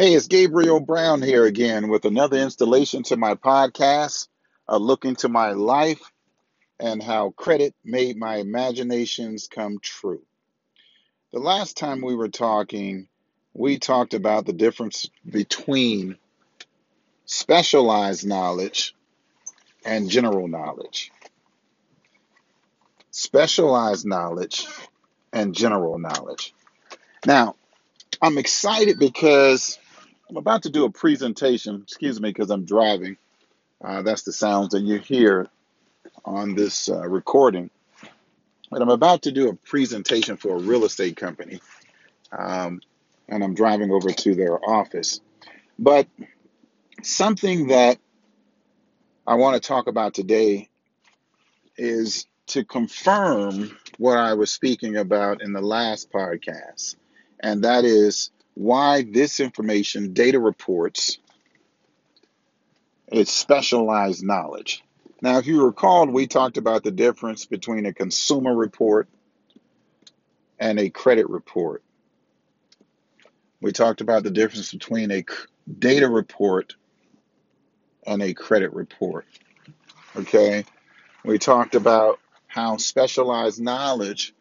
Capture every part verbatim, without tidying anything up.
Hey, it's Gabriel Brown here again with another installation to my podcast, a look into my life and how credit made my imaginations come true. The last time we were talking, we talked about the difference between specialized knowledge and general knowledge. Specialized knowledge and general knowledge. Now, I'm excited because I'm about to do a presentation, excuse me, because I'm driving. Uh, that's the sounds that you hear on this uh, recording. But I'm about to do a presentation for a real estate company, um, and I'm driving over to their office. But something that I want to talk about today is to confirm what I was speaking about in the last podcast, and that is why this information, data reports, it's specialized knowledge. Now, if you recall, we talked about the difference between a consumer report and a credit report. We talked about the difference between a data report and a credit report, okay? We talked about how specialized knowledge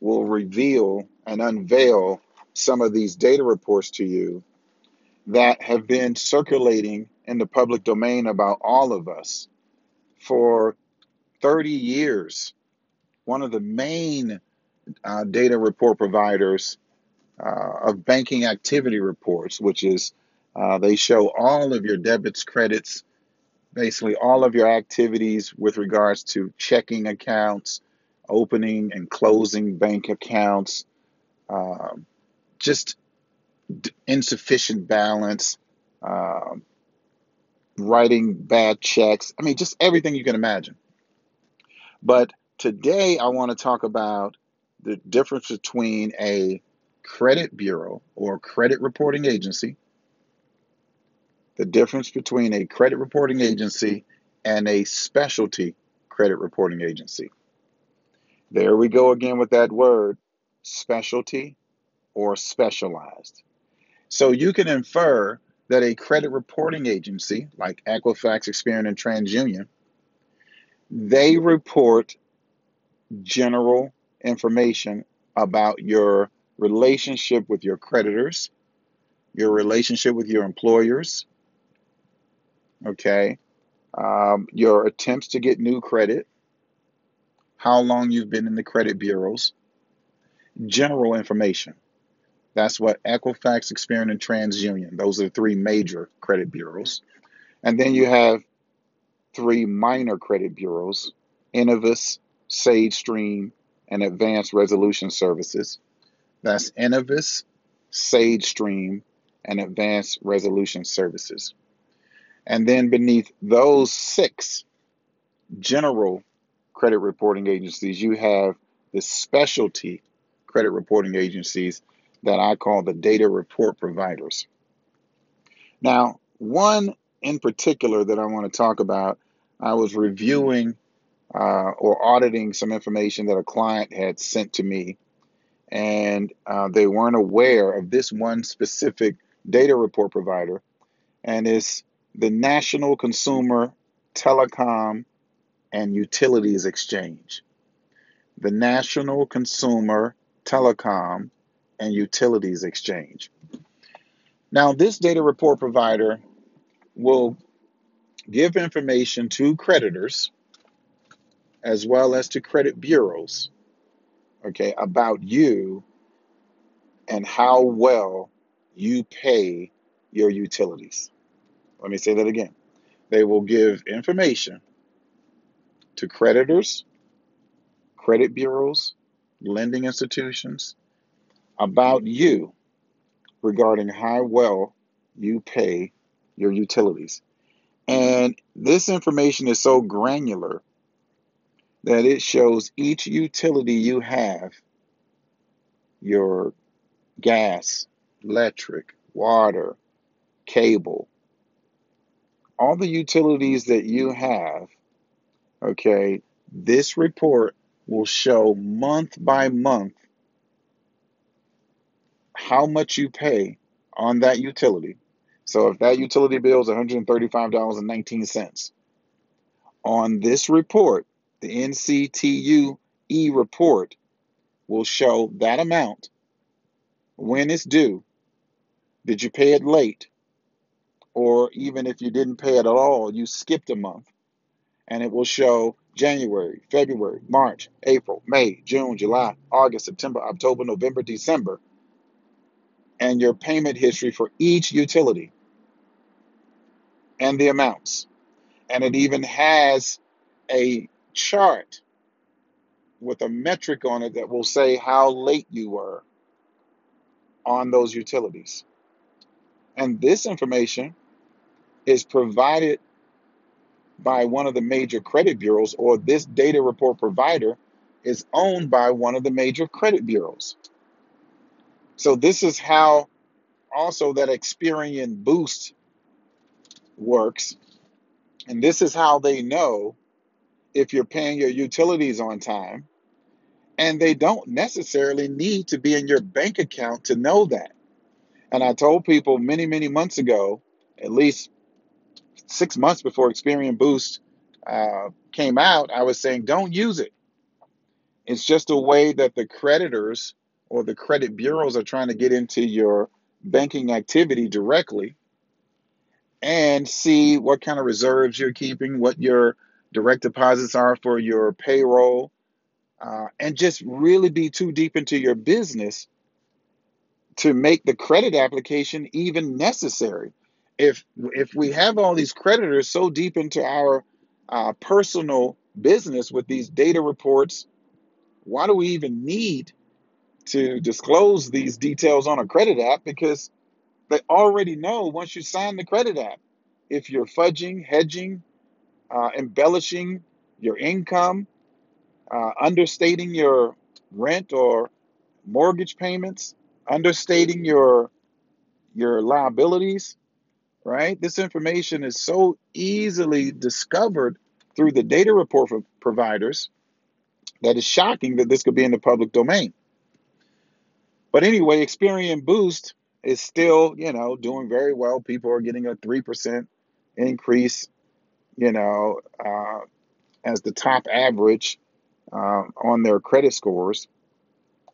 will reveal and unveil some of these data reports to you that have been circulating in the public domain about all of us for thirty years. One of the main uh, data report providers uh, of banking activity reports, which is uh, they show all of your debits, credits, basically all of your activities with regards to checking accounts, opening and closing bank accounts, uh, just d- insufficient balance, uh, writing bad checks. I mean, just everything you can imagine. But today I want to talk about the difference between a credit bureau or credit reporting agency, the difference between a credit reporting agency and a specialty credit reporting agency. There we go again with that word, specialty or specialized. So you can infer that a credit reporting agency like Equifax, Experian, and TransUnion, they report general information about your relationship with your creditors, your relationship with your employers, okay, um, your attempts to get new credit, how long you've been in the credit bureaus, general information. That's what Equifax, Experian, and TransUnion. Those are the three major credit bureaus. And then you have three minor credit bureaus, Innovis, SageStream, and Advanced Resolution Services. That's Innovis, SageStream, and Advanced Resolution Services. And then beneath those six general credit reporting agencies, you have the specialty credit reporting agencies that I call the data report providers. Now, one in particular that I want to talk about, I was reviewing uh, or auditing some information that a client had sent to me, and uh, they weren't aware of this one specific data report provider, and it's the National Consumer Telecom and Utilities Exchange. The National Consumer Telecom and Utilities Exchange. Now, this data report provider will give information to creditors as well as to credit bureaus, okay, about you and how well you pay your utilities. Let me say that again. They will give information to creditors, credit bureaus, lending institutions, about you regarding how well you pay your utilities. And this information is so granular that it shows each utility you have, your gas, electric, water, cable, all the utilities that you have, okay, this report will show month by month how much you pay on that utility. So if that utility bill is one hundred thirty-five dollars and nineteen cents, on this report, the N C T U E report will show that amount, when it's due, did you pay it late, or even if you didn't pay it at all, you skipped a month, and it will show January, February, March, April, May, June, July, August, September, October, November, December, and your payment history for each utility and the amounts. And it even has a chart with a metric on it that will say how late you were on those utilities. And this information is provided by one of the major credit bureaus, or this data report provider is owned by one of the major credit bureaus. So this is how also that Experian Boost works. And this is how they know if you're paying your utilities on time. And they don't necessarily need to be in your bank account to know that. And I told people many, many months ago, at least six months before Experian Boost uh, came out, I was saying, don't use it. It's just a way that the creditors or the credit bureaus are trying to get into your banking activity directly and see what kind of reserves you're keeping, what your direct deposits are for your payroll, uh, and just really be too deep into your business to make the credit application even necessary. If if we have all these creditors so deep into our uh, personal business with these data reports, why do we even need to disclose these details on a credit app? Because they already know once you sign the credit app, if you're fudging, hedging, uh, embellishing your income, uh, understating your rent or mortgage payments, understating your your liabilities, right? This information is so easily discovered through the data report from providers that it's shocking that this could be in the public domain. But anyway, Experian Boost is still, you know, doing very well. People are getting a three percent increase, you know, uh, as the top average uh, on their credit scores.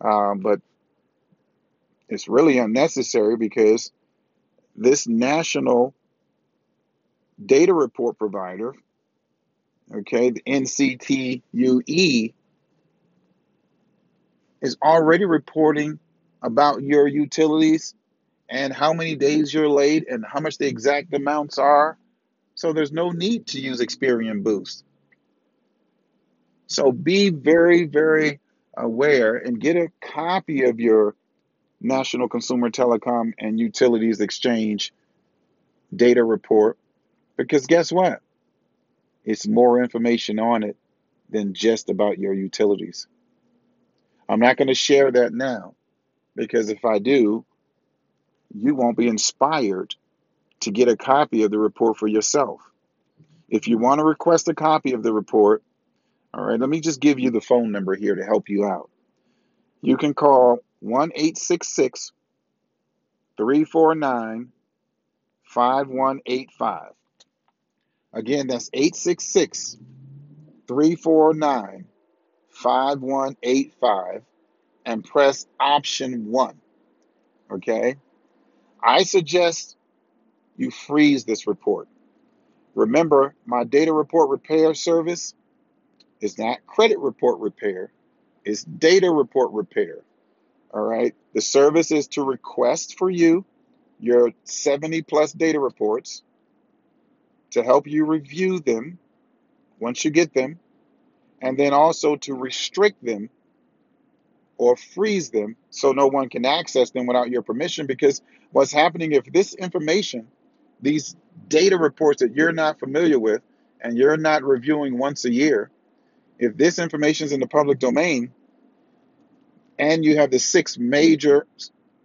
Um, but it's really unnecessary because this national data report provider, okay, the N C T U E, is already reporting about your utilities and how many days you're late and how much the exact amounts are. So there's no need to use Experian Boost. So be very, very aware and get a copy of your National Consumer Telecom and Utilities Exchange data report, because guess what? It's more information on it than just about your utilities. I'm not going to share that now, because if I do, you won't be inspired to get a copy of the report for yourself. If you want to request a copy of the report, all right, let me just give you the phone number here to help you out. You can call one eight six six, three four nine, five one eight five. Again, that's eight six six, three four nine, five one eight five, and press option one, okay? I suggest you freeze this report. Remember, my data report repair service is not credit report repair, it's data report repair. All right, the service is to request for you your seventy plus data reports to help you review them once you get them, and then also to restrict them or freeze them so no one can access them without your permission. Because what's happening, if this information, these data reports that you're not familiar with and you're not reviewing once a year, if this information is in the public domain, and you have the six major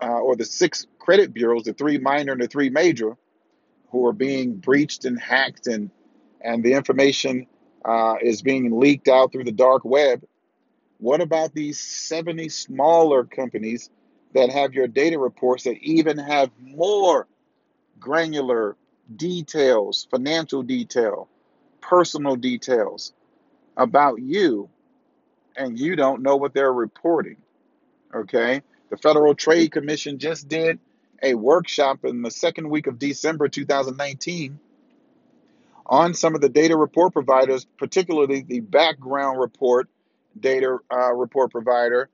uh, or the six credit bureaus, the three minor and the three major, who are being breached and hacked, and and the information uh, is being leaked out through the dark web. What about these seventy smaller companies that have your data reports that even have more granular details, financial detail, personal details about you, and you don't know what they're reporting, okay? The Federal Trade Commission just did a workshop in the second week of December two thousand nineteen on some of the data report providers, particularly the background report data uh, report provider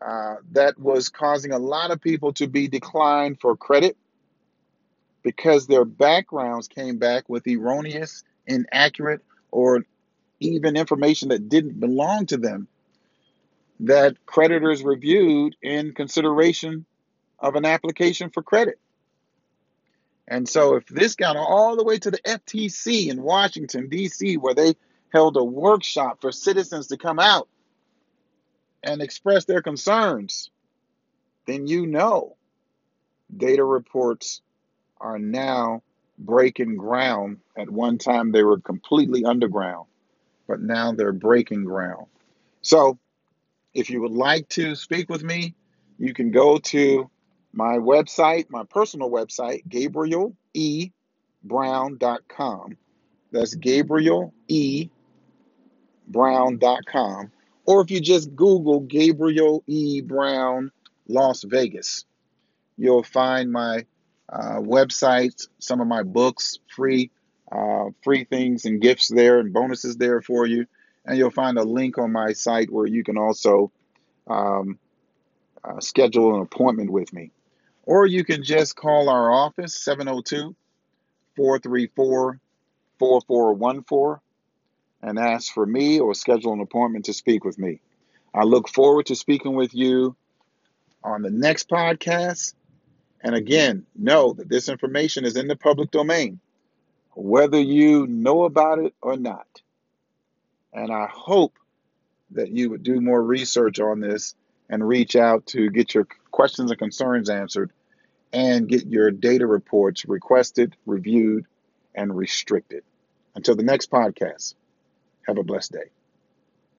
uh, that was causing a lot of people to be declined for credit because their backgrounds came back with erroneous, inaccurate, or even information that didn't belong to them that creditors reviewed in consideration of an application for credit. And so if this got all the way to the F T C in Washington, D C, where they held a workshop for citizens to come out and express their concerns, then you know data reports are now breaking ground. At one time, they were completely underground, but now they're breaking ground. So if you would like to speak with me, you can go to my website, my personal website, Gabriel E Brown dot com. That's Gabriel E Brown dot com. Or if you just Google Gabriel E. Brown, Las Vegas, you'll find my uh, website, some of my books, free uh, free things and gifts there and bonuses there for you. And you'll find a link on my site where you can also um, uh, schedule an appointment with me. Or you can just call our office, seven oh two, four three four, four four one four, and ask for me or schedule an appointment to speak with me. I look forward to speaking with you on the next podcast. And again, know that this information is in the public domain, whether you know about it or not. And I hope that you would do more research on this and reach out to get your questions and concerns answered and get your data reports requested, reviewed, and restricted. Until the next podcast, have a blessed day.